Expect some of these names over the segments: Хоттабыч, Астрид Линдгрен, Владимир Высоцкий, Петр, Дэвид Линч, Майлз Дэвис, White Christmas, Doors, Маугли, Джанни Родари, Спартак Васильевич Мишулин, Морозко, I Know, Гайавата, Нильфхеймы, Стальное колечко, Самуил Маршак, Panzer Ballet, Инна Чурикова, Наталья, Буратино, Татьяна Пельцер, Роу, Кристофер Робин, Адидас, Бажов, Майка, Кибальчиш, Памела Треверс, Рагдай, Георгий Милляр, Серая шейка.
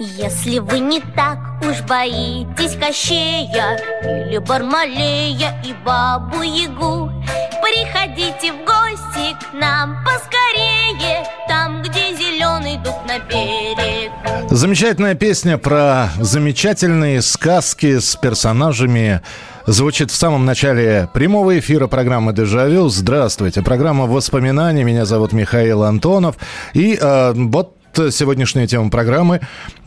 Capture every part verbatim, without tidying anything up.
Если вы не так уж боитесь Кощея или Бармалея и Бабу-Ягу, приходите в гости к нам поскорее, там, где зеленый дуб на берегу. Замечательная песня про замечательные сказки с персонажами. Звучит в самом начале прямого эфира программы «Дежавю». Здравствуйте, программа «Воспоминания». Меня зовут Михаил Антонов. И э, вот сегодняшняя тема программы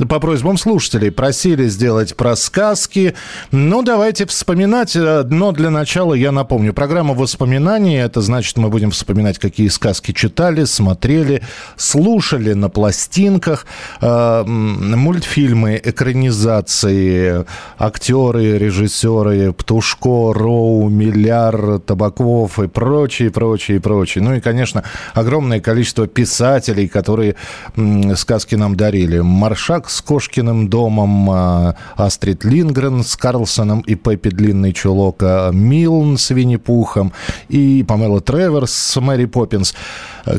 по просьбам слушателей. Просили сделать про сказки. Ну, давайте вспоминать. Но для начала я напомню. Программа воспоминаний. Это значит, мы будем вспоминать, какие сказки читали, смотрели, слушали на пластинках. Мультфильмы, экранизации, актеры, режиссеры, Птушко, Роу, Милляр, Табаков и прочие, прочие, прочие. Ну и, конечно, огромное количество писателей, которые сказки нам дарили. Маршак с Кошкиным домом, Астрид Линдгрен с Карлсоном и Пеппи Длинный чулок, Милн с Винни-Пухом и Памела Треверс с Мэри Поппинс,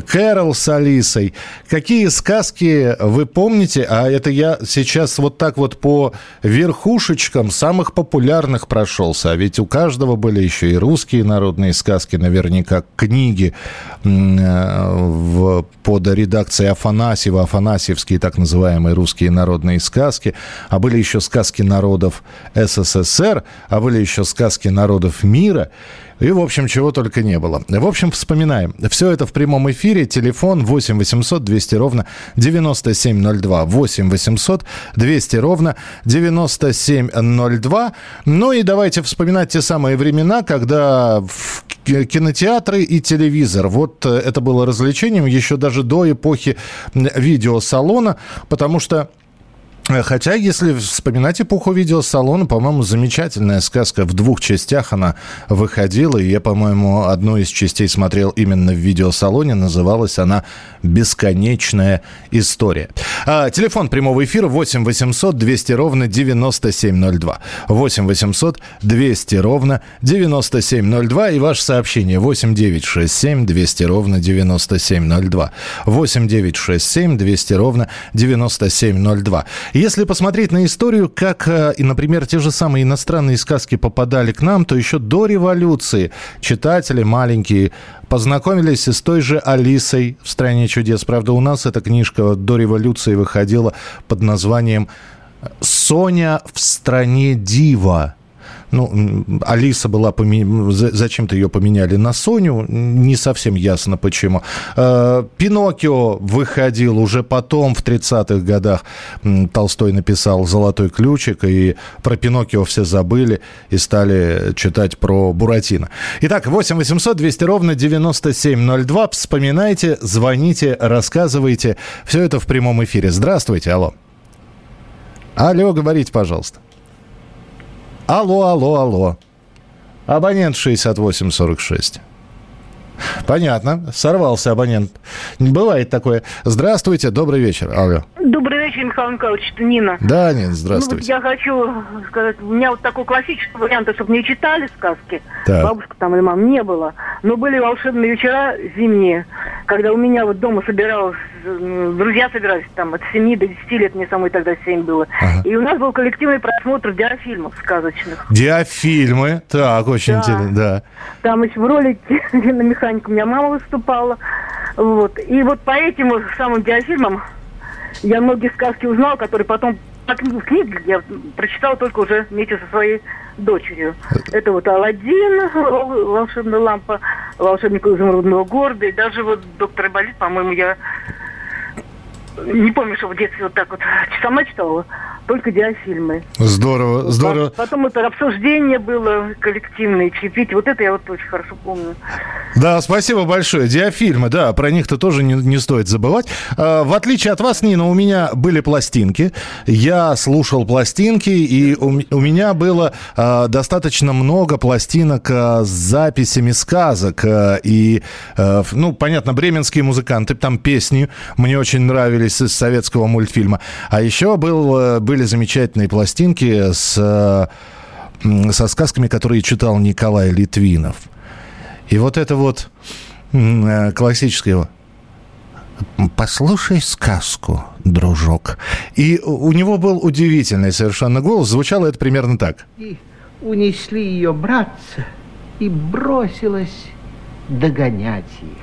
Кэрол с Алисой. Какие сказки вы помните? А это я сейчас вот так вот по верхушечкам самых популярных прошелся. А ведь у каждого были еще и русские народные сказки, наверняка книги под редакцией Афанасьева, афанасьевские так называемые русские народные сказки, а были еще сказки народов СССР, а были еще сказки народов мира, и, в общем, чего только не было. В общем, вспоминаем. Все это в прямом эфире. Телефон восемь восемьсот двести ровно девяносто семь ноль два. восемь восемьсот двести ровно девяносто семь ноль два. Ну и давайте вспоминать те самые времена, когда в кинотеатры и телевизор. Вот это было развлечением еще даже до эпохи видеосалона, потому что, хотя, если вспоминать эпоху видеосалона, по-моему, замечательная сказка. В двух частях она выходила, и я, по-моему, одну из частей смотрел именно в видеосалоне. Называлась она «Бесконечная история». А, телефон прямого эфира восемь восемьсот двести ровно девяносто семь ноль два. восемь восемьсот двести ровно девяносто семь ноль два. И ваше сообщение восемь девятьсот шестьдесят семь двести ровно девяносто семь ноль два. восемь девятьсот шестьдесят семь двести ровно девяносто семь ноль два. Если посмотреть на историю, как, например, те же самые иностранные сказки попадали к нам, то еще до революции читатели маленькие познакомились с той же Алисой в «Стране чудес». Правда, у нас эта книжка до революции выходила под названием «Соня в стране дива». Ну, Алиса была, поме... зачем-то ее поменяли на Соню, не совсем ясно почему. Пиноккио выходил уже потом, в тридцатых годах. Толстой написал «Золотой ключик», и про Пиноккио все забыли и стали читать про Буратино. Итак, восемь восемьсот двести ровно девяносто семь ноль два. Вспоминайте, звоните, рассказывайте. Все это в прямом эфире. Здравствуйте, алло. Алло, говорите, пожалуйста. Алло, алло, алло. Абонент шестьдесят восемь сорок шесть. Понятно, сорвался абонент. Бывает такое. Здравствуйте, добрый вечер. Алло. Добрый вечер, Михаил Николаевич, это Нина. Да, Нина, здравствуйте. Ну, вот я хочу сказать, у меня вот такой классический вариант, чтобы не читали сказки, так. Бабушка там или мама, не было. Но были волшебные вечера зимние, когда у меня вот дома собиралось, друзья собирались там от семи до десяти лет, мне самой тогда семь было. Ага. И у нас был коллективный просмотр диафильмов сказочных. Диафильмы, так, очень да. интересно, да. Там еще в ролике на механику у меня мама выступала. Вот. И вот по этим самым диафильмам я многие сказки узнала, которые потом по книге я прочитала только уже вместе со своей дочерью. Это вот «Аладдин», «Волшебная лампа», «Волшебник изумрудного города», и даже вот «Доктор Айболит», по-моему, я не помню, что в детстве вот так вот сама читала. только диафильмы. Здорово, вот, здорово. Потом это обсуждение было коллективное, чаепитие. Вот это я вот очень хорошо помню. Да, спасибо большое. Диафильмы, да, про них-то тоже не, не стоит забывать. А, в отличие от вас, Нина, у меня были пластинки. Я слушал пластинки, и у, у меня было а, достаточно много пластинок а, с записями сказок. А, и, а, ну, понятно, бременские музыканты, там песни мне очень нравились из советского мультфильма. А еще был, были замечательные пластинки с, со сказками, которые читал Николай Литвинов. И вот это вот классическое... «Послушай сказку, дружок». И у него был удивительный совершенно голос. Звучало это примерно так. И унесли ее братца, и бросилась догонять их.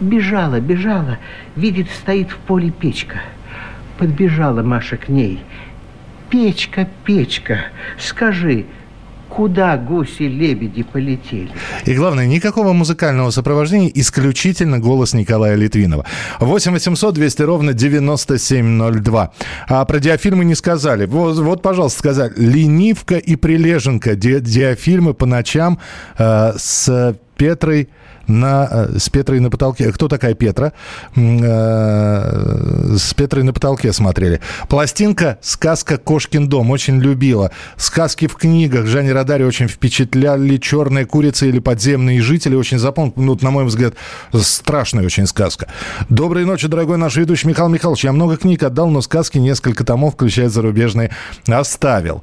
Бежала, бежала, видит, стоит в поле печка. Подбежала Маша к ней. «Печка, печка, скажи, куда гуси-лебеди полетели?» И главное, никакого музыкального сопровождения, исключительно голос Николая Литвинова. восемь восемьсот двести ровно девяносто семь ноль два. А про диафильмы не сказали. Вот, вот пожалуйста, сказали. «Ленивка и прилеженка». Ди- диафильмы по ночам э, с Петрой. На, с Петрой на потолке. Кто такая Петра? С Петрой на потолке смотрели. Пластинка «Сказка Кошкин дом». Очень любила. Сказки в книгах. Джанни Родари очень впечатляли. «Черная курица» или «Подземные жители». Очень запомнил. Ну, на мой взгляд, страшная очень сказка. «Доброй ночи, дорогой наш ведущий Михаил Михайлович. Я много книг отдал, но сказки несколько томов, включая зарубежные, оставил».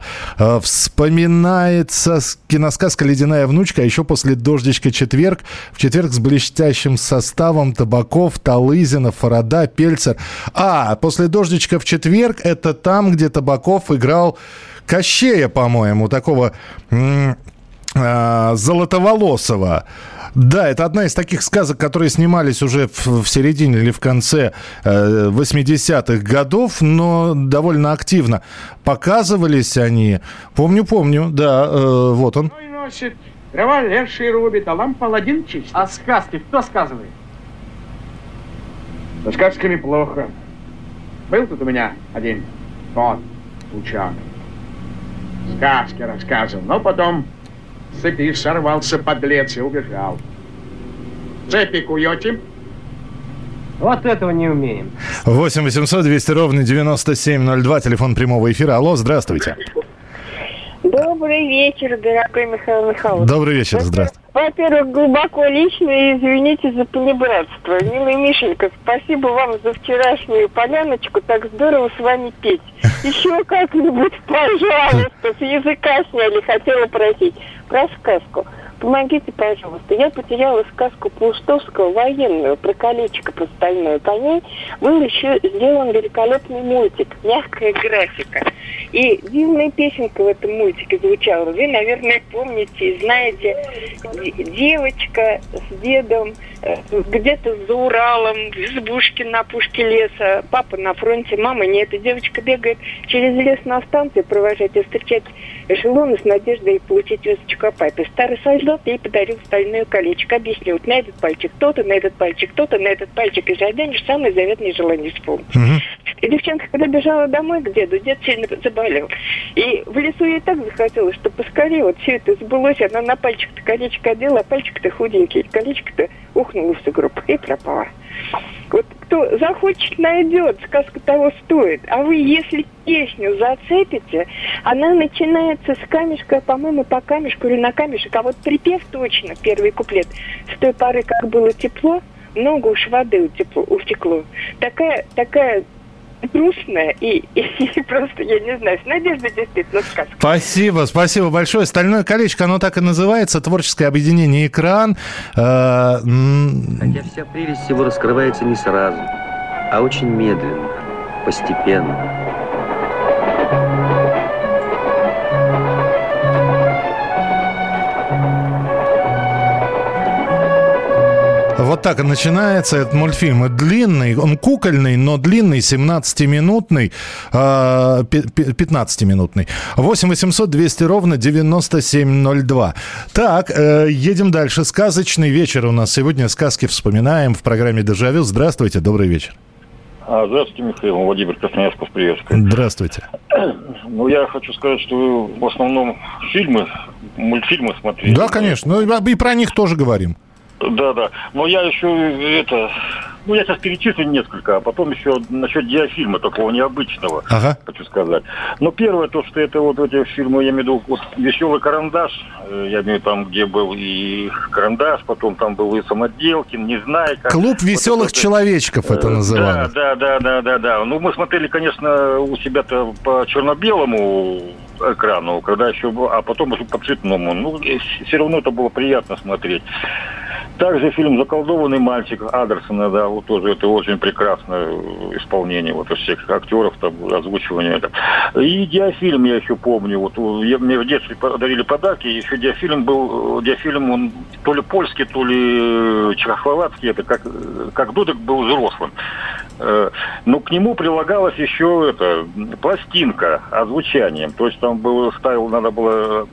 Вспоминается киносказка «Ледяная внучка». А еще после «Дождичка» четверг. В четверг с блестящим составом: Табаков, Талызина, Фарада, Пельцер. А, после «Дождичка» в четверг это там, где Табаков играл Кощея, по-моему, такого м- а, золотоволосого. Да, это одна из таких сказок, которые снимались уже в, в середине или в конце э, восьмидесятых годов, но довольно активно показывались они. Помню, помню, да, э, вот он. Дрова леший рубит, а лампа Аладдин чистит. А сказки кто сказывает? Со сказками плохо. Был тут у меня один, вот, ученый. Сказки рассказывал, но потом с цепи сорвался подлец и убежал. Цепи куете? Вот этого не умеем. восемь восемьсот двести ровно девяносто семь ноль два, телефон прямого эфира. Алло, здравствуйте. Добрый вечер, дорогой Михаил Михайлович. Добрый вечер, здравствуйте. Во-первых, глубоко лично и извините за понебратство. Милый Мишенька, спасибо вам за вчерашнюю поляночку. Так здорово с вами петь. Еще как-нибудь, пожалуйста, с языка сняли. Хотела просить про сказку. Помогите, пожалуйста. Я потеряла сказку Паустовского, военную, про колечко, про стальное. По ней был еще сделан великолепный мультик, мягкая графика. И дивная песенка в этом мультике звучала. Вы, наверное, помните и знаете. Девочка с дедом где-то за Уралом, в избушке на пушке леса. Папа на фронте, мама нет. И девочка бегает через лес на станцию провожать и встречать эшелоны с надеждой получить весточку о папе. Старый солдат и подарил стальное колечко. Объяснил, вот на этот пальчик то-то, на этот пальчик то-то, на этот пальчик. И заденешь самое заветное желание исполнить. Угу. И девчонка, когда бежала домой к деду, дед сильно заболел. И в лесу ей так захотелось, что поскорее вот все это сбылось. Она на пальчик-то колечко одела, а пальчик-то худенький. Колечко-то ухнуло в сугроб и пропало. Вот кто захочет, найдет. Сказка того стоит. А вы, если песню зацепите, она начинается с камешка, по-моему, по камешку или на камешек. А вот припев точно, первый куплет. С той поры, как было тепло, много уж воды утепло, утекло. Такая, такая... грустная и, и, и просто, я не знаю, с надеждой действительно сказка. Спасибо, спасибо большое. «Стальное колечко», оно так и называется, творческое объединение «Экран». Хотя вся прелесть его раскрывается не сразу, а очень медленно, постепенно. Вот так и начинается этот мультфильм. Длинный, он кукольный, но длинный, семнадцатиминутный, пятнадцатиминутный. восемь восемьсот двести ровно девяносто семь ноль два. Так, едем дальше. Сказочный вечер у нас сегодня. Сказки вспоминаем в программе «Дежавю». Здравствуйте, добрый вечер. Здравствуйте, Михаил. Владимир Красноярсков, приветствую. Здравствуйте. Ну, я хочу сказать, что вы в основном фильмы, мультфильмы смотрели. Да, конечно. И про них тоже говорим. Да, да. Но я еще это... Ну, я сейчас перечислю несколько, а потом еще насчет диафильма, такого необычного, ага. хочу сказать. Но первое, то, что это вот эти фильмы, я имею в виду, вот «Веселый карандаш», я имею в виду, там, где был и «Карандаш», потом там был и «Самоделкин», «Незнайка». «Клуб веселых вот, человечков» это называлось. Да, да, да, да, да. Ну, мы смотрели, конечно, у себя-то по черно-белому экрану, когда еще, а потом уже по цветному. Ну, все равно это было приятно смотреть. Также фильм «Заколдованный мальчик» Андерсона, да, вот тоже это очень прекрасное исполнение вот всех актеров, там, озвучивание. Там. И диафильм я еще помню, вот я, мне в детстве подарили подарки, еще диафильм был, диафильм он то ли польский, то ли чехословацкий, это как, как Дудок был взрослым. Но к нему прилагалась еще это, пластинка озвучанием, то есть там был, ставил, надо было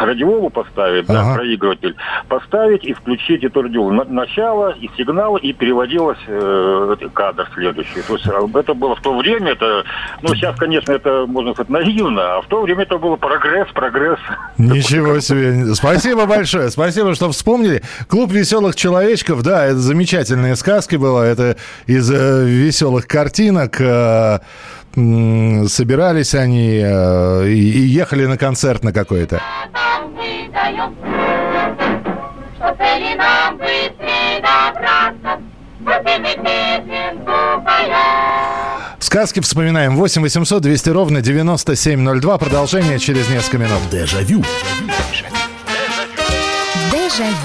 радиолу поставить, ага. да, проигрыватель, поставить и включить это начало и сигнал, и переводилось э, кадр следующий. То есть это было в то время, это, ну, сейчас, конечно, это, можно сказать, наивно, а в то время это был прогресс, прогресс. Ничего себе. Спасибо большое. Спасибо, что вспомнили. «Клуб веселых человечков», да, это замечательные сказки было, это из э, веселых картинок. Э, э, собирались они э, и ехали на концерт на какой-то. Что цели нам быстрее добраться, вот и мы песенку поем. Сказки вспоминаем. восемь восемьсот двести ровно девяносто семь ноль два. Продолжение через несколько минут. Дежавю. Дежавю.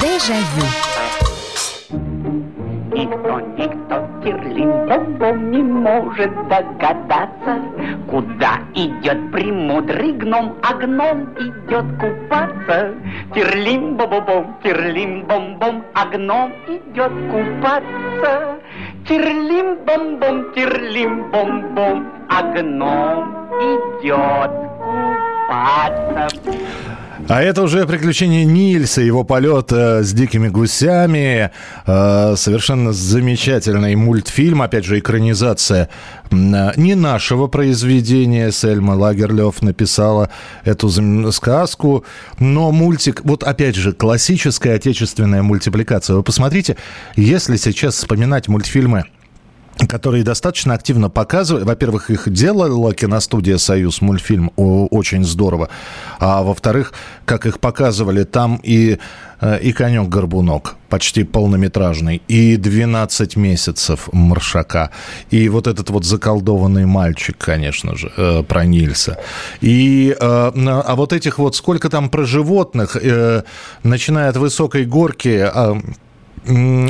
Дежавю. Никто, никто, Берлин-бомбом не может догадаться, куда идет премудрый гном, а гном идет купаться. Тирлим-бо-бо-бом, тирлим-бом-бом, а гном идет купаться. Тирлим-бом-бом, тирлим-бом-бом, а гном идет купаться. А это уже приключение Нильса, его полет э, с дикими гусями, э, совершенно замечательный мультфильм, опять же, экранизация э, не нашего произведения, Сельма Лагерлёв написала эту зам- сказку, но мультик, вот опять же, классическая отечественная мультипликация. Вы посмотрите, если сейчас вспоминать мультфильмы, которые достаточно активно показывали. Во-первых, их делала киностудия «Союзмультфильм» очень здорово. А во-вторых, как их показывали, там и, и «Конек-горбунок» почти полнометражный, и «двенадцать месяцев» Маршака, и вот этот вот «Заколдованный мальчик», конечно же, про Нильса. И, а вот этих вот, сколько там про животных, начиная от «Высокой горки»,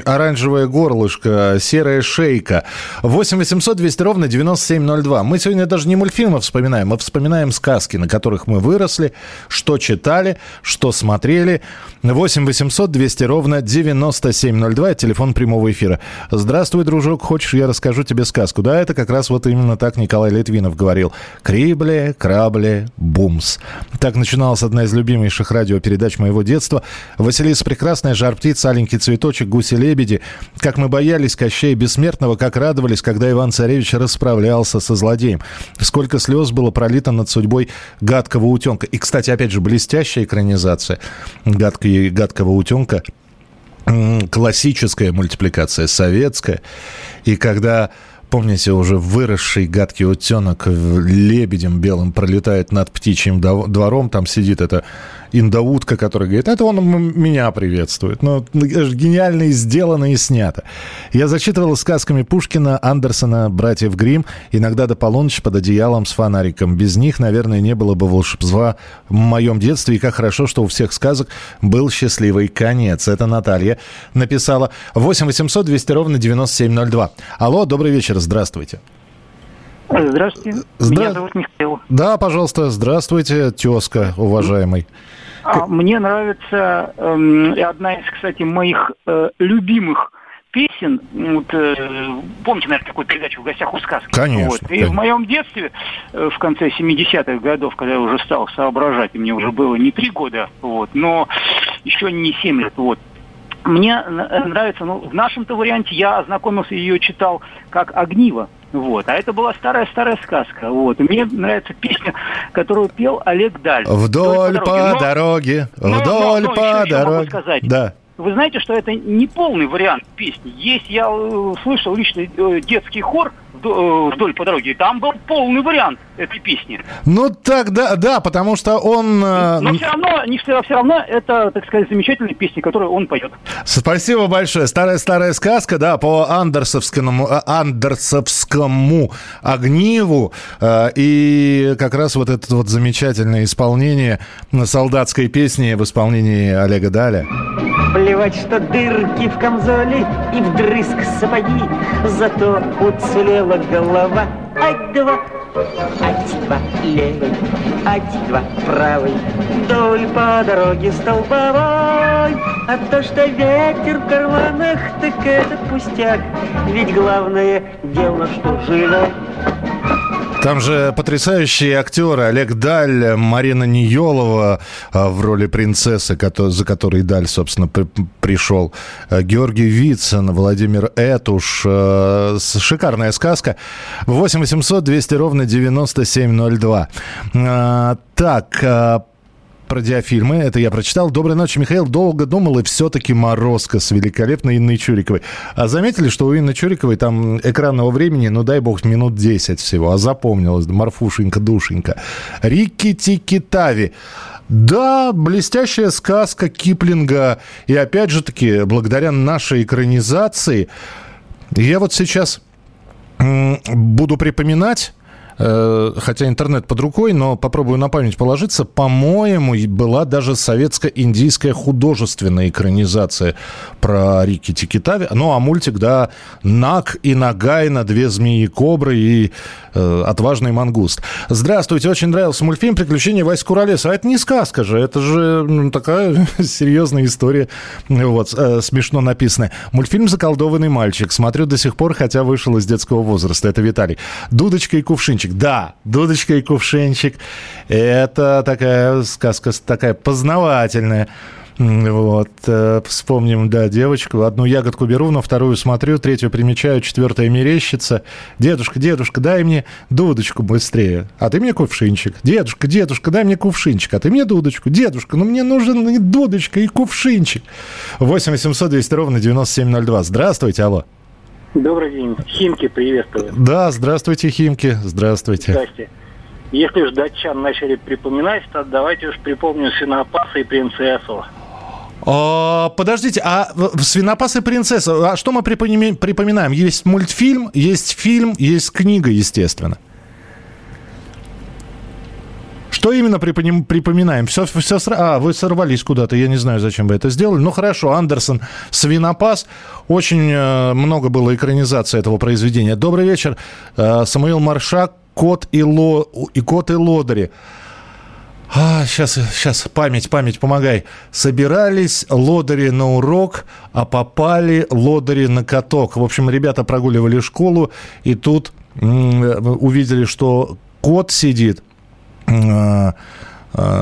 «Оранжевое горлышко», «Серая шейка». восемь восемьсот двести ровно девяносто семь ноль два. Мы сегодня даже не мультфильмы вспоминаем, мы вспоминаем сказки, на которых мы выросли, что читали, что смотрели. восемь восемьсот двести ровно девяносто семь ноль два. Телефон прямого эфира. Здравствуй, дружок, хочешь, я расскажу тебе сказку? Да, это как раз вот именно так Николай Литвинов говорил. «Крибле, крабле, бумс». Так начиналась одна из любимейших радиопередач моего детства. «Василиса прекрасная», «Жар птица», «Аленький цветочек», «Гуси-лебеди», как мы боялись Кощея Бессмертного, как радовались, когда Иван-Царевич расправлялся со злодеем. Сколько слез было пролито над судьбой «Гадкого утенка». И, кстати, опять же, блестящая экранизация «Гадкий, гадкого утенка». Классическая мультипликация, советская. И когда, помните, уже выросший гадкий утенок лебедем белым пролетает над птичьим двором, там сидит эта индаутка, который говорит, это он меня приветствует. Ну, гениально и сделано, и снято. Я зачитывал сказками Пушкина, Андерсона, братьев Гримм, иногда до полуночи под одеялом с фонариком. Без них, наверное, не было бы волшебства в моем детстве. И как хорошо, что у всех сказок был счастливый конец. Это Наталья написала. восемь восемьсот двести ровно девяносто семь ноль два. Алло, добрый вечер, здравствуйте. Здравствуйте. Здра... Меня зовут Михаил. Да, пожалуйста, здравствуйте, тезка, уважаемый. Мне нравится э, одна из, кстати, моих э, любимых песен. Вот, э, помните, наверное, такую передачу «В гостях у сказки». Конечно. Вот. И конечно. В моем детстве, э, в конце семидесятых годов, когда я уже стал соображать, и мне уже было не три года, вот, но еще не семь лет, вот. Мне нравится, ну, в нашем-то варианте я ознакомился и ее читал как «Огниво». Вот. А это была старая-старая сказка. Вот. И мне нравится песня, которую пел Олег Даль. «Вдоль по дороге, но... вдоль но, но, по еще, дороге». Еще да. Вы знаете, что это не полный вариант песни. Есть, я слышал лично детский хор «Вдоль по дороге», и там был полный вариант этой песни. Ну так, да, да, потому что он... Но все равно, не все, все равно это, так сказать, замечательная песня, которую он поет. Спасибо большое. Старая-старая сказка, да, по андерсовскому, андерсовскому «Огниву». И как раз вот это вот замечательное исполнение солдатской песни в исполнении Олега Даля. Плевать, что дырки в камзоле и вдрызг сапоги, зато уцелела голова. Ать-два, ать-два левый, ать-два правый, вдоль по дороге столбовой. А то, что ветер в карманах, так это пустяк, ведь главное дело, что живой. Там же потрясающие актеры Олег Даль, Марина Ниелова в роли принцессы, за которой Даль, собственно, пришел, Георгий Вицин, Владимир Этуш. Шикарная сказка. восемь восемьсот двести ровно девяносто семь ноль два. Так, про диафильмы. Это я прочитал. «Доброй ночи, Михаил. Долго думал, и все-таки Морозко с великолепной Инной Чуриковой». А заметили, что у Инны Чуриковой там экранного времени, ну дай бог, минут десять всего. А запомнилось. Морфушенька-душенька. «Рикки-тики-тави». Да, блестящая сказка Киплинга. И опять же таки, благодаря нашей экранизации, я вот сейчас буду припоминать, хотя интернет под рукой, но попробую на память положиться. По-моему, была даже советско-индийская художественная экранизация про Рикки-Тикки-Тави. Ну, а мультик, да, Наг и Нагайна, две змеи-кобры и э, отважный мангуст. Здравствуйте, очень нравился мультфильм «Приключения Васи Куролеса». А это не сказка же, это же такая серьезная история, вот, э, смешно написанная. Мультфильм «Заколдованный мальчик». Смотрю до сих пор, хотя вышел из детского возраста. Это Виталий. «Дудочка и кувшинчик». Да, «Дудочка и кувшинчик» – это такая сказка, такая познавательная. Вот, вспомним, да, девочку. Одну ягодку беру, на вторую смотрю, третью примечаю, четвертая мерещится. Дедушка, дедушка, дай мне дудочку быстрее, а ты мне кувшинчик. Дедушка, дедушка, дай мне кувшинчик, а ты мне дудочку. Дедушка, ну мне нужен и дудочка, и кувшинчик. восемь восемьсот двести ровно девяносто семь ноль два. Здравствуйте, алло. Добрый день. Химки, приветствую. Да, здравствуйте, Химки. Здравствуйте. Здрасте. Если уж датчан начали припоминать, то давайте уж припомним «Свинопаса и принцессу». О, подождите, а «Свинопас и принцесса», а что мы припоми- припоминаем? Есть мультфильм, есть фильм, есть книга, естественно. Что именно припоми- припоминаем? Все, все сра- а, вы сорвались куда-то, я не знаю, зачем вы это сделали. Ну, хорошо, Андерсон, «Свинопас». Очень э, много было экранизаций этого произведения. «Добрый вечер», э, Самуил Маршак, «Кот и, ло... и, кот и лодыри». А, сейчас, сейчас, память, память, помогай. Собирались лодыри на урок, а попали лодыри на каток. В общем, ребята прогуливали школу, и тут м- м- увидели, что кот сидит.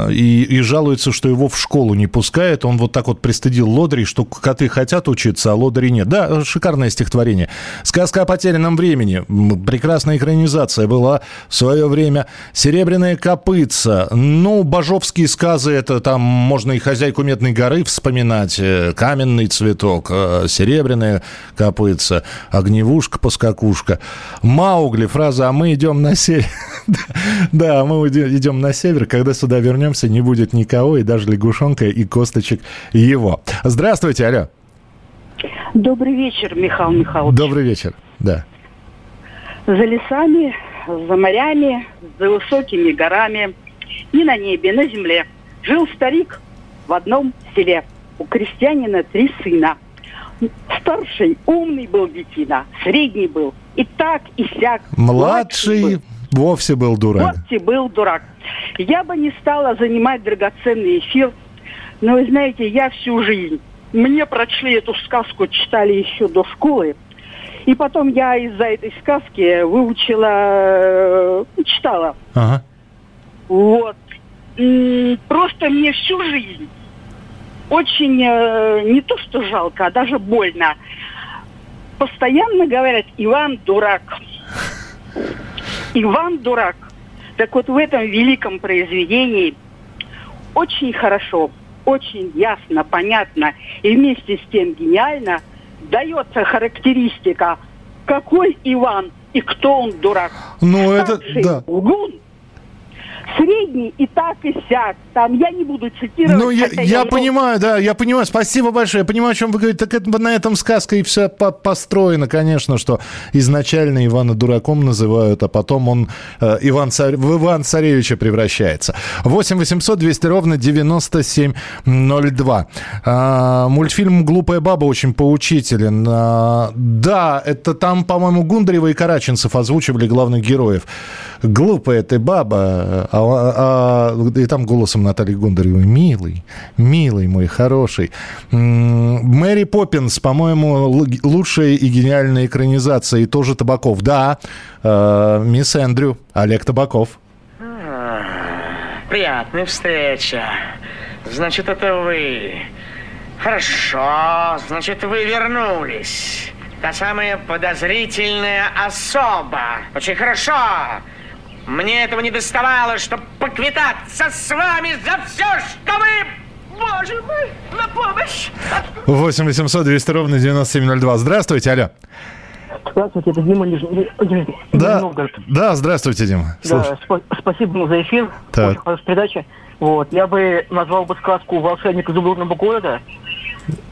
И, и жалуется, что его в школу не пускают. Он вот так вот пристыдил лодырей, что коты хотят учиться, а лодырей нет. Да, шикарное стихотворение. «Сказка о потерянном времени». Прекрасная экранизация была в свое время. «Серебряная копытца». Ну, бажовские сказы, это там можно и «Хозяйку Медной горы» вспоминать. «Каменный цветок», «Серебряная копытца», «Огневушка-поскакушка». «Маугли», фраза «А мы идем на север». Да, мы идем на север, когда сюда повернемся, не будет никого, и даже лягушонка, и косточек его. Здравствуйте, алло. Добрый вечер, Михаил Михайлович. Добрый вечер, да. За лесами, за морями, за высокими горами, ни на небе, на земле жил старик в одном селе. У крестьянина три сына. Старший умный был детина, средний был и так, и сяк. Младший, младший был. вовсе был дурак. Вовсе был дурак. Я бы не стала занимать драгоценный эфир, но, вы знаете, я всю жизнь... Мне прочли эту сказку, читали еще до школы. И потом я из-за этой сказки выучила, читала. Ага. Вот. Просто мне всю жизнь очень, не то что жалко, а даже больно. Постоянно говорят: Иван дурак. Иван дурак. Так вот, в этом великом произведении очень хорошо, очень ясно, понятно и вместе с тем гениально дается характеристика, какой Иван и кто он дурак. Ну, это, да. Лгун, средний и так и сяк. Там я не буду цитировать. Ну, я, я, я понимаю, да, я понимаю. Спасибо большое. Я понимаю, о чем вы говорите. Так это, на этом сказка и вся по- построена, конечно, что изначально Ивана дураком называют, а потом он э, Иван Царь, в Иван-Царевича превращается. восемь восемьсот двести ровно девяносто семь ноль два. А, мультфильм «Глупая баба» очень поучителен. А, да, это там, по-моему, Гундарева и Караченцев озвучивали главных героев. «Глупая ты баба», а, а, и там голосом Натальи Гундаревой: «Милый, милый мой, хороший». Мэри Поппинс, по-моему, лучшая и гениальная экранизация, и тоже Табаков. Да, э, мисс Эндрю, Олег Табаков. Приятная встреча. Значит, это вы. Хорошо, значит, вы вернулись. Та самая подозрительная особа. Очень хорошо. Мне этого не доставало, чтобы поквитаться с вами за все, что вы... Боже мой, на помощь! восемь восемьсот двести ровно девяносто семь ноль два. Здравствуйте, алло. Здравствуйте, это Дима Нижний Новгород. Да, здравствуйте, Дима. Да, сп- спасибо вам за эфир. Так. Очень хорошая передача. Вот, я бы назвал бы сказку «Волшебник из изумрудного города»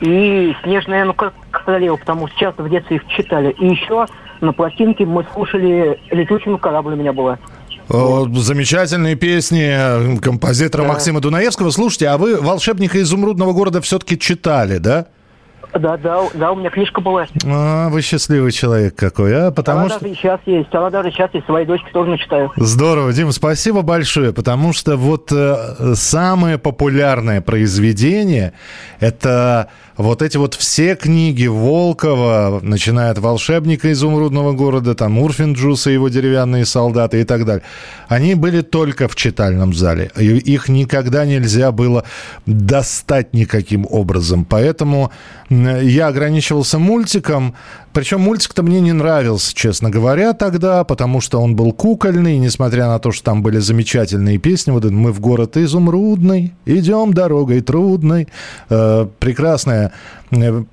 и «Снежная ну, королева», потому что часто в детстве их читали. И еще на пластинке мы слушали «Летучий корабль» у меня была. О, замечательные песни композитора, да, Максима Дунаевского. Слушайте, а вы «Волшебника изумрудного города» все-таки читали, да? Да, да, да, у меня книжка была. А, вы счастливый человек какой, а? Потому она что... даже сейчас есть, она даже сейчас есть, своей дочке тоже начитаю. Здорово, Дим, спасибо большое, потому что вот э, самое популярное произведение — это вот эти вот все книги Волкова, начиная от «Волшебника изумрудного города», там Урфинджуса и его «Деревянные солдаты» и так далее. Они были только в читальном зале, и их никогда нельзя было достать никаким образом, поэтому... Я ограничивался мультиком, причем мультик-то мне не нравился, честно говоря, тогда, потому что он был кукольный, несмотря на то, что там были замечательные песни. Вот «Мы в город изумрудный, идем дорогой трудной». Э, прекрасная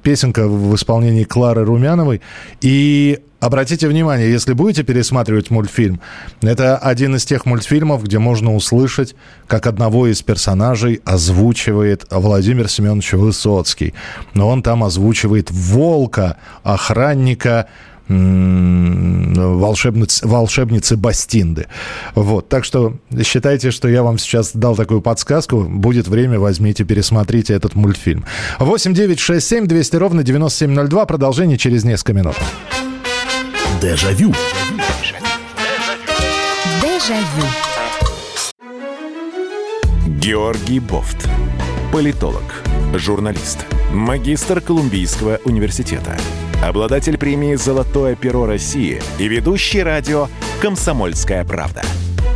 песенка в исполнении Клары Румяновой. И обратите внимание, если будете пересматривать мультфильм, это один из тех мультфильмов, где можно услышать, как одного из персонажей озвучивает Владимир Семенович Высоцкий. Но он там озвучивает волка, охранника волшебниц, волшебницы Бастинды. Вот. Так что считайте, что я вам сейчас дал такую подсказку. Будет время, возьмите, пересмотрите этот мультфильм. восемь девять шесть семь двести ровно девяносто семь ноль два. Продолжение через несколько минут. Дежавю. Дежавю. Георгий Бофт. Политолог, журналист, магистр Колумбийского университета, обладатель премии «Золотое перо России» и ведущий радио «Комсомольская правда».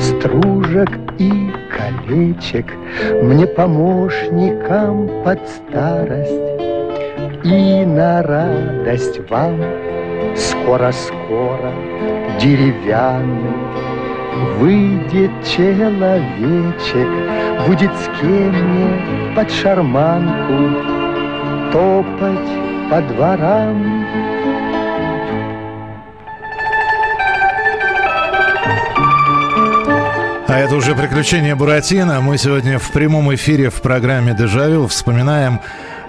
стружек и колечек мне помощником под старость И на радость вам скоро-скоро деревянный выйдет человечек, будет с кем мне под шарманку топать по дворам. А это уже «Приключения Буратино». Мы сегодня в прямом эфире в программе «Дежавю» вспоминаем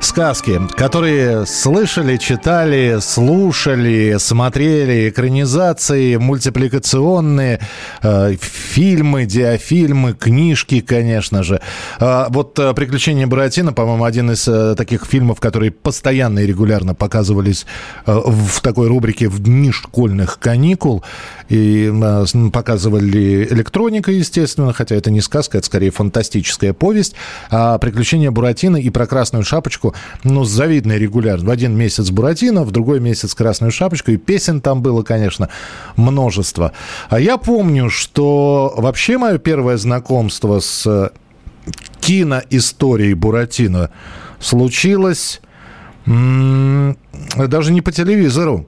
сказки, которые слышали, читали, слушали, смотрели, экранизации, мультипликационные, э, фильмы, диафильмы, книжки, конечно же. Э, вот «Приключения Буратино», по-моему, один из э, таких фильмов, которые постоянно и регулярно показывались э, в такой рубрике «В дни школьных каникул». И э, показывали электроника, естественно, хотя это не сказка, это скорее фантастическая повесть. А «Приключения Буратино» и про «Красную шапочку», ну, завидный регуляр. В один месяц Буратино, в другой месяц «Красную шапочку». И песен там было, конечно, множество. А я помню, что вообще мое первое знакомство с киноисторией Буратино случилось м- даже не по телевизору.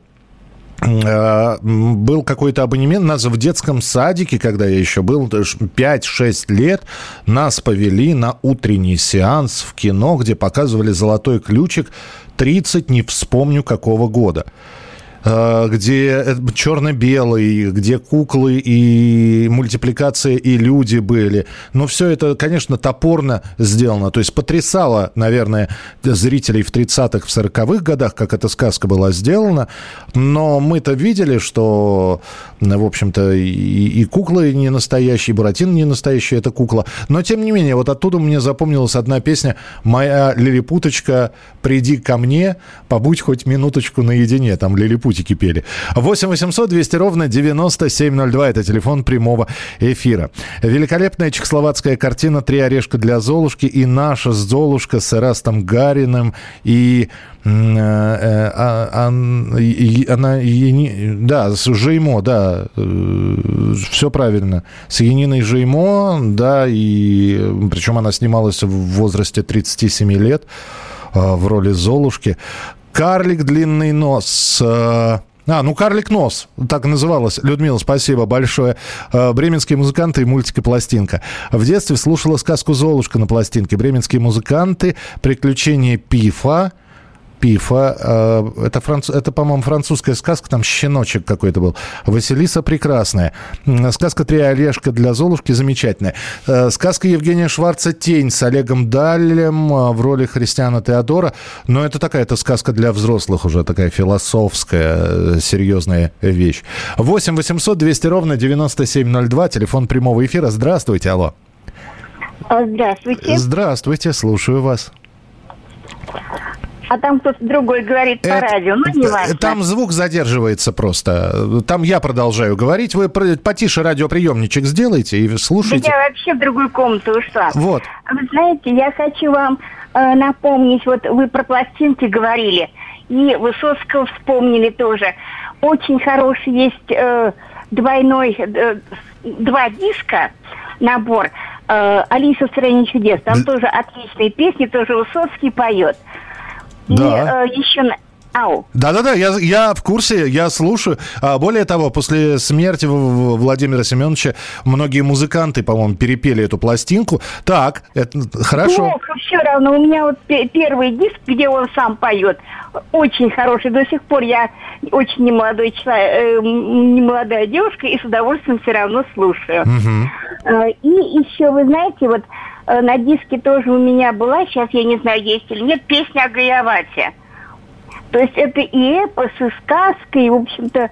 Был какой-то абонемент. Нас в детском садике, когда я еще был, пять-шесть лет, нас повели на утренний сеанс в кино, где показывали «Золотой ключик» тридцать, не вспомню какого года. Где черно-белый, где куклы и мультипликация, и люди были. Но все это, конечно, топорно сделано. То есть потрясало, наверное, зрителей в тридцатых, в сороковых годах, как эта сказка была сделана. Но мы-то видели, что, в общем-то, и, и куклы не настоящие, и Буратино не настоящий, это кукла. Но, тем не менее, вот оттуда мне запомнилась одна песня «Моя лилипуточка, приди ко мне, побудь хоть минуточку наедине». Там лилипуточка кипели. восемь восемьсот двести ровно девяносто семь ноль два. Это телефон прямого эфира. Великолепная чехословацкая картина «Три орешка для Золушки» и «Наша Золушка» с Эрастом Гариным и... Она... Да, с Жеймо, да. Все правильно. С Яниной Жеймо, да, и... Причем она снималась в возрасте тридцати семи лет в роли Золушки. «Карлик длинный нос». А, ну «Карлик нос», так и называлось. Людмила, спасибо большое. «Бременские музыканты» и мультик и пластинка. В детстве слушала сказку «Золушка» на пластинке. «Бременские музыканты», «Приключения Пифа». Пифа. Это, франц... это, по-моему, французская сказка. Там щеночек какой-то был. «Василиса прекрасная». Сказка «Три орешка» для Золушки замечательная. Сказка Евгения Шварца «Тень» с Олегом Далем в роли Христиана Теодора. Но это такая-то сказка для взрослых уже. Такая философская, серьезная вещь. восемь восемьсот двести ровно девяносто семь ноль два. Телефон прямого эфира. Здравствуйте, алло. Здравствуйте. Здравствуйте, слушаю вас. А там кто-то другой говорит по это, радио, ну не важно. Там звук задерживается просто. Там я продолжаю говорить. Вы потише радиоприемничек сделайте и слушайте. Да я вообще в другую комнату ушла. Вот. Вы знаете, я хочу вам э, напомнить, вот вы про пластинки говорили, и Высоцкого вспомнили тоже. Очень хороший есть э, двойной, э, два диска, набор. Э, «Алиса в стране чудес». Там да. тоже отличные песни, тоже Высоцкий поет. Да. И, э, еще... Ау. Да-да-да, я, я в курсе, я слушаю. А более того, после смерти Владимира Семеновича многие музыканты, по-моему, перепели эту пластинку. Так, это хорошо. Плохо, все равно. У меня вот п- первый диск, где он сам поет, очень хороший. До сих пор я очень немолодой человек, э, немолодая девушка, и с удовольствием все равно слушаю. Угу. Э, и еще, вы знаете, вот э, на диске тоже у меня была, сейчас я не знаю, есть или нет, песня о Гайавате. То есть это и эпос, и сказка, и, в общем-то,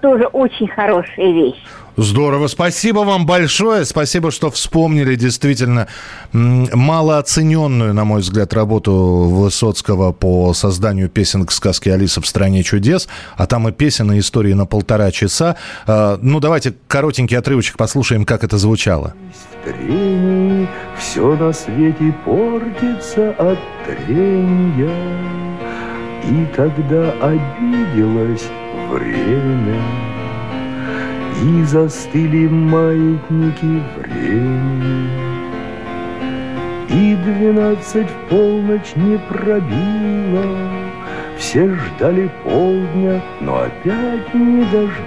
тоже очень хорошая вещь. Здорово. Спасибо вам большое. Спасибо, что вспомнили действительно малооцененную, на мой взгляд, работу Высоцкого по созданию песен к сказке «Алиса в стране чудес». А там и песен, и истории на полтора часа. Ну, давайте коротенький отрывочек послушаем, как это звучало. В трении все на свете портится от трения. И тогда обиделось время, и застыли маятники времени, и двенадцать в полночь не пробило, Все ждали полдня, но опять не дождались.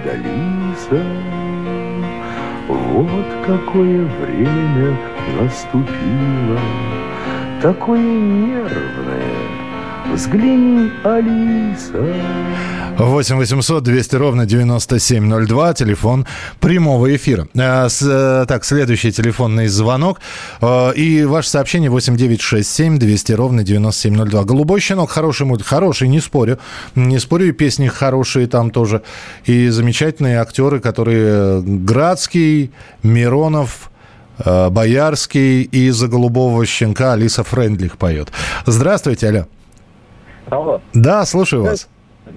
Вот какое время наступило, такое нервное. Взгляни, Алиса. восемь восемьсот двести ровно девяносто семь ноль два. Телефон прямого эфира. А, с, так, следующий телефонный звонок. А, и ваше сообщение восемь девять шесть семь двести ровно девяносто семь ноль два. «Голубой щенок» хороший мульт. Хороший, не спорю. Не спорю, и песни хорошие там тоже. И замечательные актеры, которые Градский, Миронов... Боярский и из-за «Голубого щенка» Алиса Френдлих поет. Здравствуйте, алло. Алло. Да, слушаю вас.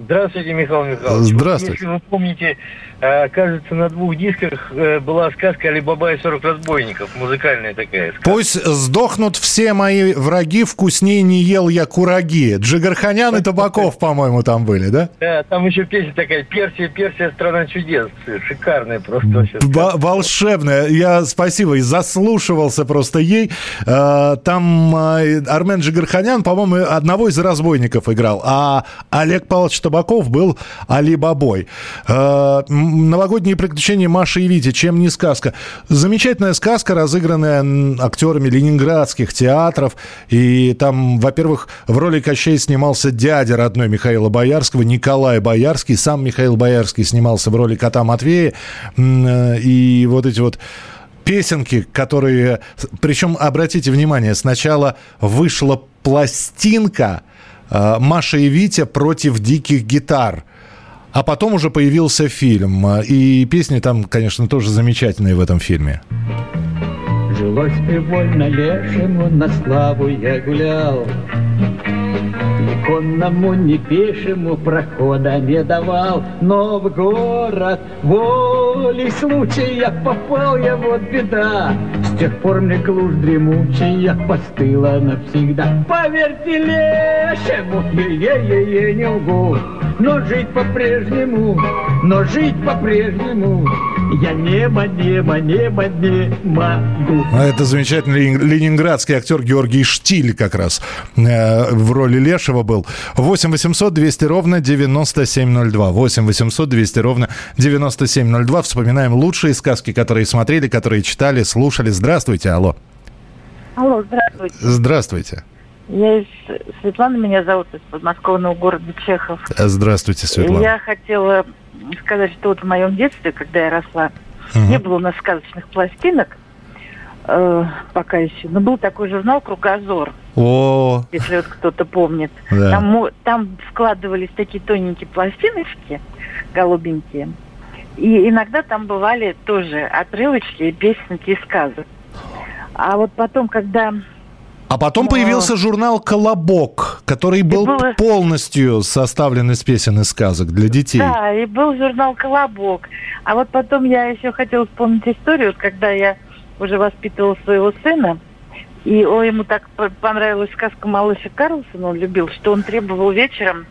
Здравствуйте, Михаил Михайлович. Здравствуйте. Если вы помните, кажется, на двух дисках была сказка «Али-Баба и сорок разбойников». Музыкальная такая сказка. «Пусть сдохнут все мои враги, вкуснее не ел я кураги». Джигарханян и Табаков, по-моему, там были, да? Да, там еще песня такая «Персия, Персия, страна чудес». Шикарная просто вообще. Волшебная. Я, спасибо, и заслушивался просто ей. Там Армен Джигарханян, по-моему, одного из разбойников играл. А Олег Павлович Табаков был Али-Бабой. Э-э- новогодние приключения Маши и Вити. Чем не сказка? Замечательная сказка, разыгранная актерами ленинградских театров. И там, во-первых, в роли Кощей снимался дядя родной Михаила Боярского, Николай Боярский. Сам Михаил Боярский снимался в роли кота Матвея. И вот эти вот песенки, которые... Причем, обратите внимание, сначала вышла пластинка «Маша и Витя против диких гитар». А потом уже появился фильм. И песни там, конечно, тоже замечательные в этом фильме. Жилось мне вольно лешему, на славу я гулял. Ни конному, ни пешему прохода не давал. Но в город волей случая попал я, вот беда. С тех пор мне клуш дремучая постыла навсегда. Поверьте лешему, е-е-е-е, не лгу. Но жить по-прежнему, но жить по-прежнему я небо, небо, небо не могу. А это замечательный ленинградский актер Георгий Штиль как раз э, в роли лешего был. восемь восемьсот двести ровно девяносто семь ноль два. восемь восемьсот двести ровно девяносто семь ноль два. Вспоминаем лучшие сказки, которые смотрели, которые читали, слушали. Здравствуйте, алло. Алло, здравствуйте. Здравствуйте. Я из... Светлана меня зовут, из подмосковного города Чехов. Здравствуйте, Светлана. Я хотела сказать, что вот в моем детстве, когда я росла, угу. не было у нас сказочных пластинок, э, пока еще, но был такой журнал «Кругозор». О-о-о. Если вот кто-то помнит. Да. Там, там складывались такие тоненькие пластиночки, голубенькие, и иногда там бывали тоже отрывочки и песенки из сказок. А вот потом, когда... А потом появился журнал «Колобок», который был было... полностью составлен из песен и сказок для детей. Да, и был журнал «Колобок». А вот потом я еще хотела вспомнить историю, когда я уже воспитывала своего сына, и о, ему так понравилась сказка «Малыша Карлсона», он любил, что он требовал вечером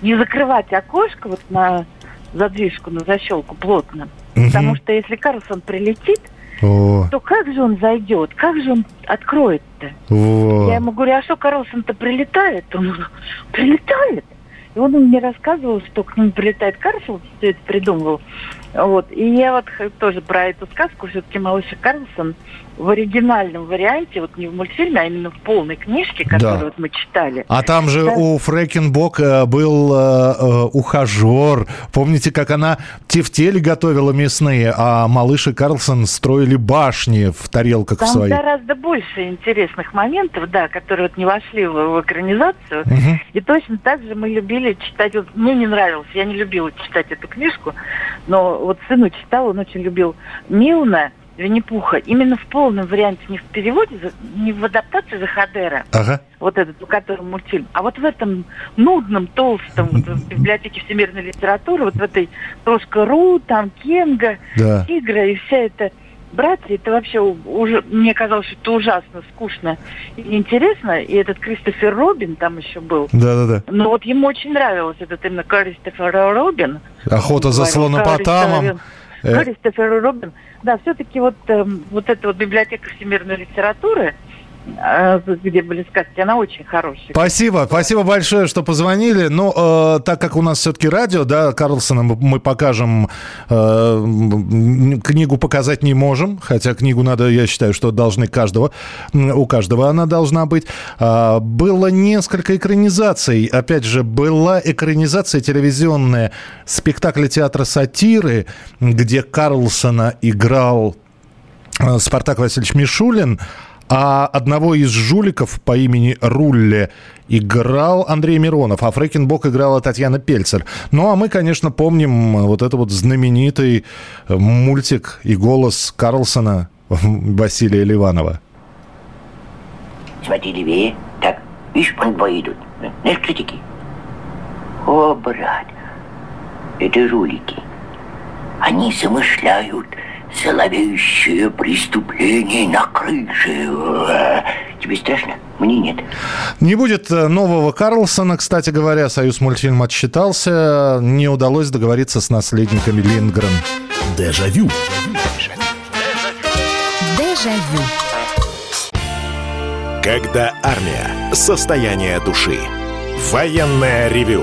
не закрывать окошко вот на задвижку, на защелку плотно, угу. потому что если Карлсон прилетит, О. то как же он зайдет? Как же он откроет-то? О. Я ему говорю, а что Карлсон-то прилетает? Он говорит, прилетает? И он мне рассказывал, что к нему прилетает Карлсон, все это придумывал. Вот. И я вот тоже про эту сказку, все-таки «Малыша Карлсон» в оригинальном варианте, вот не в мультфильме, а именно в полной книжке, которую да. вот мы читали. А там же да. у Фрэкенбока был э, э, ухажер. Помните, как она тефтели готовила мясные, а малыш и Карлсон строили башни в тарелках там своих? Там гораздо больше интересных моментов, да, которые вот не вошли в, в экранизацию. Угу. И точно так же мы любили читать, вот, мне не нравилось, я не любила читать эту книжку, но вот сыну читал, он очень любил Милна, Винни-Пуха, именно в полном варианте, не в переводе, не в адаптации Заходера, ага. вот этот, у которого мультфильм, а вот в этом нудном, толстом, вот, в библиотеке всемирной литературы, вот в этой «Трошка Ру», там Кенга, да. «Тигра» и вся эта братья, это вообще, уже, мне казалось, что это ужасно скучно и неинтересно, и этот Кристофер Робин там еще был. Да-да-да. Но вот ему очень нравилось этот именно Кристофер Робин. «Охота за слонопотамом». Кристофер Робин, да, все-таки вот, э, вот эта вот библиотека всемирной литературы, где были сказки, она очень хорошая. Спасибо, спасибо большое, что позвонили. Ну, э, так как у нас все-таки радио, да, Карлсона мы покажем, э, книгу показать не можем, хотя книгу надо, я считаю, что должны каждого, у каждого она должна быть. Э, было несколько экранизаций, опять же, была экранизация телевизионная спектакля театра сатиры, где Карлсона играл э, Спартак Васильевич Мишулин, а одного из жуликов по имени Рулли играл Андрей Миронов, а Фрекенбок играла Татьяна Пельцер. Ну, а мы, конечно, помним вот этот вот знаменитый мультик и голос Карлсона Василия Ливанова. Смотри левее. Так, видишь, вон двое идут. Знаешь, кто такие? О, брат, это жулики. Они замышляют зловещее преступление на крыше. Тебе страшно? Мне нет. Не будет нового Карлсона, кстати говоря. Союзмультфильм отсчитался. Не удалось договориться с наследниками Линдгрен. Дежавю. Дежавю. Когда армия. Состояние души. Военное ревю.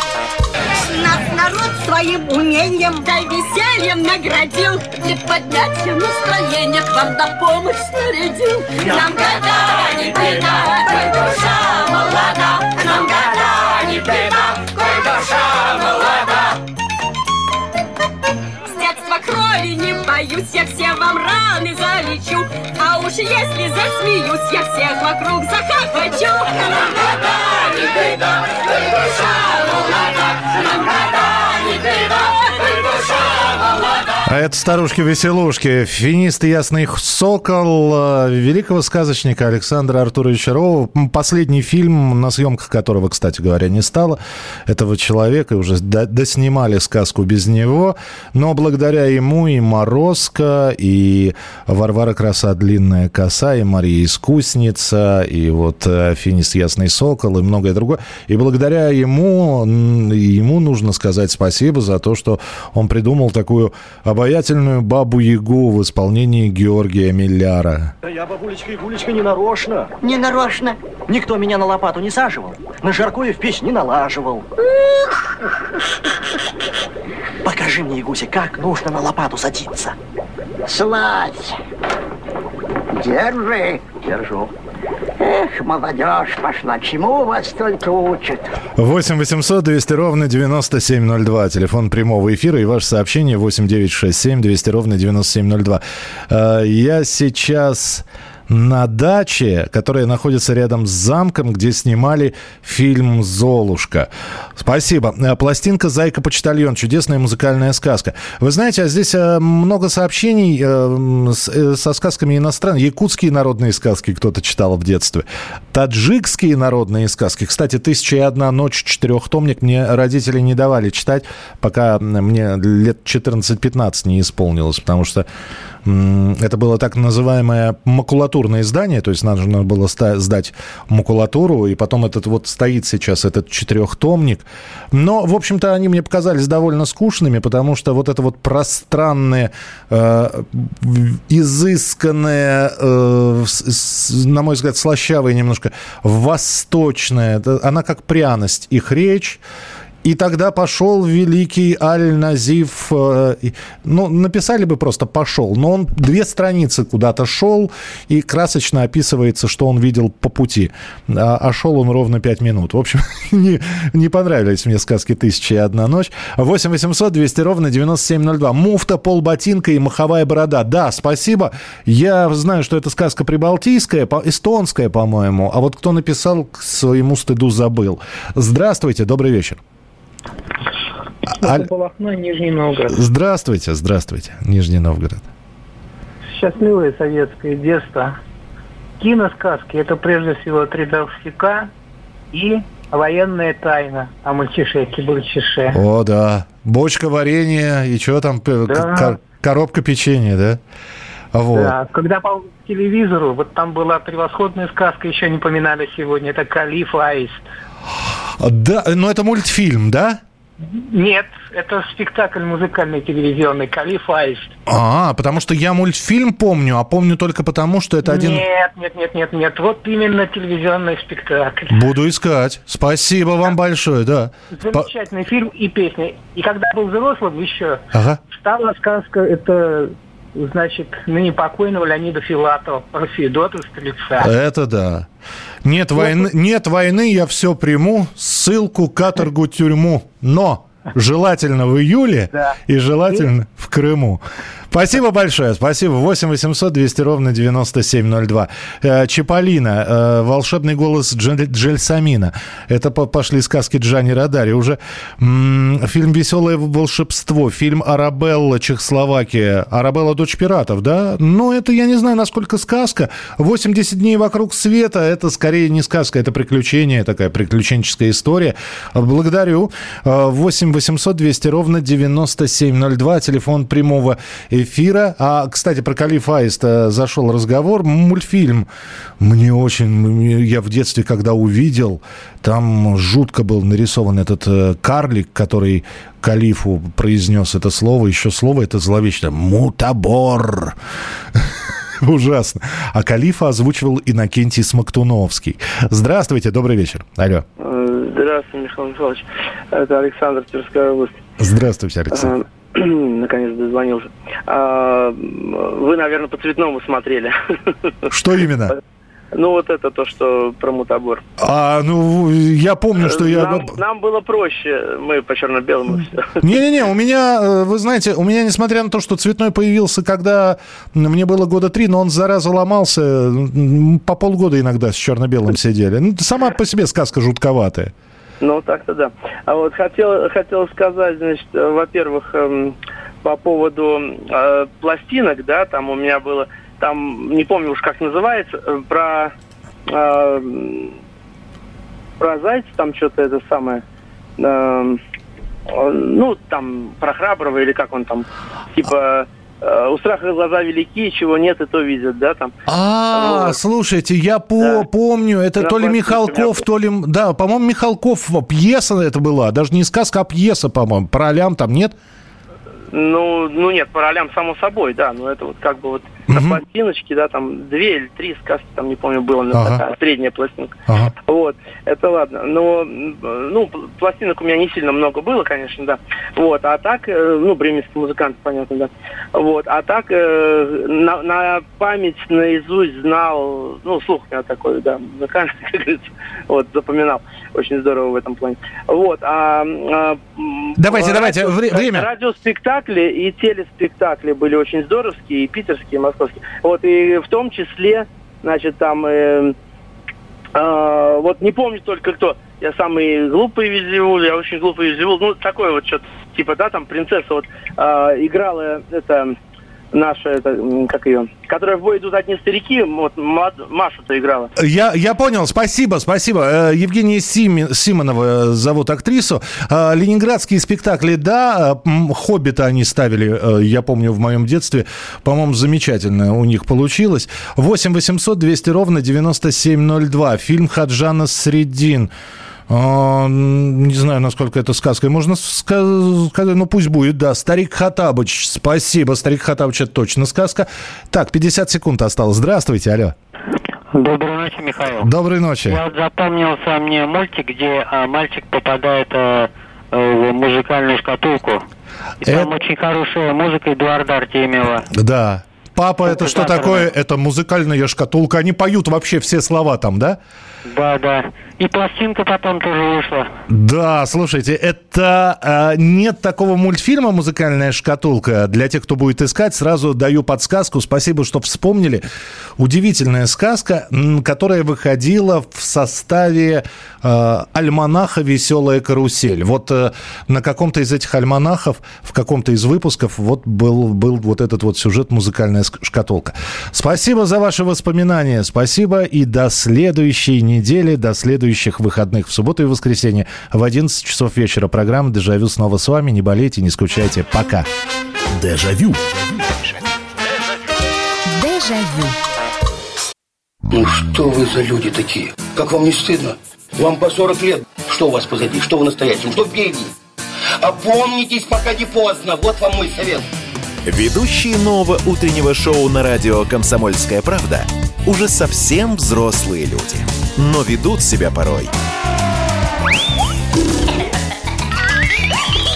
Нас народ своим умением да весельем наградил. Для поднятия настроения к вам на помощь снарядил. Нам года не беда, коль душа молода. Нам года не беда, коль душа молода. С детства крови не боюсь, я всем вам раны залечу. А уж если засмеюсь, я всех вокруг захохочу. Нам года не беда, коль душа молода. А это старушки-веселушки. Финист и ясный сокол великого сказочника Александра Артуровича Роу. Последний фильм, на съемках которого, кстати говоря, не стало. Этого человека уже доснимали сказку без него. Но благодаря ему и Морозко, и Варвара Краса длинная коса, и Мария Искусница, и вот Финист и ясный сокол, и многое другое. И благодаря ему, ему нужно сказать спасибо за то, что он придумал такую обаятельную бабу-ягу в исполнении Георгия Милляра. Да я, бабулечка Игулечка, не нарочно. Не нарочно. Никто меня на лопату не саживал, на жаркое в печь не налаживал. Покажи мне, Игуся, как нужно на лопату садиться. Слазь. Держи. Держу. Эх, молодежь пошла, чему вас только учат. восемь восемьсот двести ровно девяносто семь ноль два. Телефон прямого эфира и ваше сообщение восемь девятьсот шестьдесят семь двести ровно девяносто семь ноль два. Я сейчас на даче, которая находится рядом с замком, где снимали фильм «Золушка». Спасибо. Пластинка «Зайка-почтальон». Чудесная музыкальная сказка. Вы знаете, а здесь много сообщений со сказками иностранных. Якутские народные сказки кто-то читал в детстве. Таджикские народные сказки. Кстати, «Тысяча и одна ночь», четырехтомник, мне родители не давали читать, пока мне лет четырнадцать-пятнадцать не исполнилось, потому что это было так называемое макулатурное издание, то есть нужно было сдать макулатуру, и потом этот вот стоит сейчас этот четырехтомник. Но, в общем-то, они мне показались довольно скучными, потому что вот это вот пространное, э, изысканное, э, с, на мой взгляд, слащавое немножко, восточное, она как пряность, их речь, И тогда пошел великий Аль-Назиф. Ну, написали бы просто «пошел», но он две страницы куда-то шел, и красочно описывается, что он видел по пути. А шел он ровно пять минут. В общем, не, не понравились мне сказки «Тысяча и одна ночь». восемь восемьсот двести ровно девяносто семь ноль два. Муфта, полботинка и маховая борода. Да, спасибо. Я знаю, что это сказка прибалтийская, эстонская, по-моему. А вот кто написал, к своему стыду забыл. Здравствуйте, добрый вечер. Аль... Полотно, Нижний Новгород. Здравствуйте, здравствуйте, Нижний Новгород. Счастливое советское детство. Киносказки — это прежде всего «Три толстяка» и «Военная тайна» о мальчише Кибальчише. О, да. Бочка варенья и что там, да. Коробка печенья, да? Вот. Да, когда по телевизору, вот там была превосходная сказка, еще не поминали сегодня, это «Калиф Аист». Да, но это мультфильм, да? Нет, это спектакль музыкальный телевизионный «Калиф Аист». А, потому что я мультфильм помню, а помню только потому, что это один... Нет, нет, нет, нет, нет, вот именно телевизионный спектакль. Буду искать. Спасибо вам большое, да. Замечательный По... фильм и песня. И когда был взрослым еще, ага. стала сказка, это... Значит, ныне покойного Леонида Филатова, Федота Стрельца. Это да. Нет войны, нет войны, я все приму, ссылку, каторгу, тюрьму. Но желательно в июле да. и желательно и... в Крыму. Спасибо большое, спасибо. восемь восемьсот двести ровно девяносто семь ноль два. Чиполлино, волшебный голос Джельсамина. Это пошли сказки Джанни Родари. Уже м-м, фильм «Веселое волшебство», фильм «Арабелла», Чехословакия. «Арабелла, дочь пиратов», да? Но это, я не знаю, насколько сказка. «восемьдесят дней вокруг света» — это скорее не сказка, это приключение, такая приключенческая история. Благодарю. восемь восемьсот двести ровно девяносто семь ноль два, телефон прямого эфира. А, кстати, про «Калиф Аист» зашел разговор. Мультфильм. Мне очень... Я в детстве, когда увидел, там жутко был нарисован этот карлик, который калифу произнес это слово. Еще слово это зловечное. «Мутабор». Ужасно. А калифа озвучивал Иннокентий Смоктуновский. Здравствуйте, добрый вечер. Алло. Здравствуйте, Михаил Михайлович. Это Александр, Тверская область. Здравствуйте, Александр. Наконец дозвонился. Вы, наверное, по цветному смотрели. Что именно? Ну, вот это то, что про мутабор. А, ну, я помню, что я... Нам, нам было проще, мы по черно-белому все. Не-не-не, у меня, вы знаете, у меня, несмотря на то, что цветной появился, когда мне было года три, но он, зараза, ломался, по полгода иногда с черно-белым сидели. Ну, сама по себе сказка жутковатая. Ну, так-то да. А вот хотел, хотел сказать, значит, во-первых, эм, по поводу э, пластинок, да, там у меня было... Там, не помню уж как называется, про, э, про зайца, там что-то это самое, э, ну, там, про храброго или как он там, типа... У страха глаза велики, чего нет, и то видят, да, там. А, вот. Слушайте, я по- да. помню, это да, то ли Михалков, то ли... Да, по-моему, Михалков, пьеса это была, даже не сказка, а пьеса, по-моему, про «Алям» там нет? Ну, ну нет, по «Алям» само собой, да, но это вот как бы вот угу. на пластиночке, да, там две или три сказки, там, не помню, была ага. такая средняя пластинка. Ага. Вот, это ладно, но, ну, пластинок у меня не сильно много было, конечно, да, вот, а так, ну, бременский музыкант, понятно, да, вот, а так на, на память, наизусть знал, ну, слух у меня такой, да, музыкант, как говорится, вот, запоминал, очень здорово в этом плане, вот, а... а давайте, радио, давайте, время! Радиоспектакли и телеспектакли были очень здоровские, и питерские, московский. Вот, и в том числе, значит, там, э, э, вот не помню только кто, я самый глупый визивул, я очень глупый визивул, ну, такое вот что-то, типа, да, там, принцесса вот э, играла, это, наша, это, как ее, которая в бой идут одни старики, вот, Машу-то играла. Я, я понял, спасибо, спасибо. Евгения Сим... Симонова зовут актрису. Ленинградские спектакли, да, «Хоббита» они ставили, я помню, в моем детстве. По-моему, замечательно у них получилось. восемь восемьсот двести ровно девяносто семь ноль два. Фильм Хаджана Средин. Не знаю, насколько это сказка. Можно сказать, ну пусть будет, да. «Старик Хоттабыч», спасибо. «Старик Хоттабыч» — это точно сказка. Так, пятьдесят секунд осталось. Здравствуйте, алло. Доброй ночи, Михаил. Доброй ночи. Я вот запомнился мне мультик, где а, мальчик попадает а, э, музыкальную шкатулку. И э... там очень хорошая музыка Эдуарда Артемьева. Да. Папа, это что такое? Это музыкальная шкатулка. Они поют вообще все слова там, да? Да, да. И пластинка потом тоже вышла. Да, слушайте, это э, нет такого мультфильма «Музыкальная шкатулка». Для тех, кто будет искать, сразу даю подсказку. Спасибо, что вспомнили. Удивительная сказка, которая выходила в составе э, альманаха «Веселая карусель». Вот э, на каком-то из этих альманахов, в каком-то из выпусков вот был, был вот этот вот сюжет «Музыкальная шкатулка». Спасибо за ваши воспоминания. Спасибо и до следующей недели, до следующей выходных в субботу и воскресенье в одиннадцать часов вечера. Программа «Дежавю» снова с вами. Не болейте, не скучайте. Пока. Дежавю. Дежавю. Ну что вы за люди такие? Как вам не стыдно? Вам по сорок лет. Что у вас позади? Что вы настоящем? Что беги? Опомнитесь, пока не поздно. Вот вам мой совет. Ведущие нового утреннего шоу на радио «Комсомольская правда» уже совсем взрослые люди, но ведут себя порой.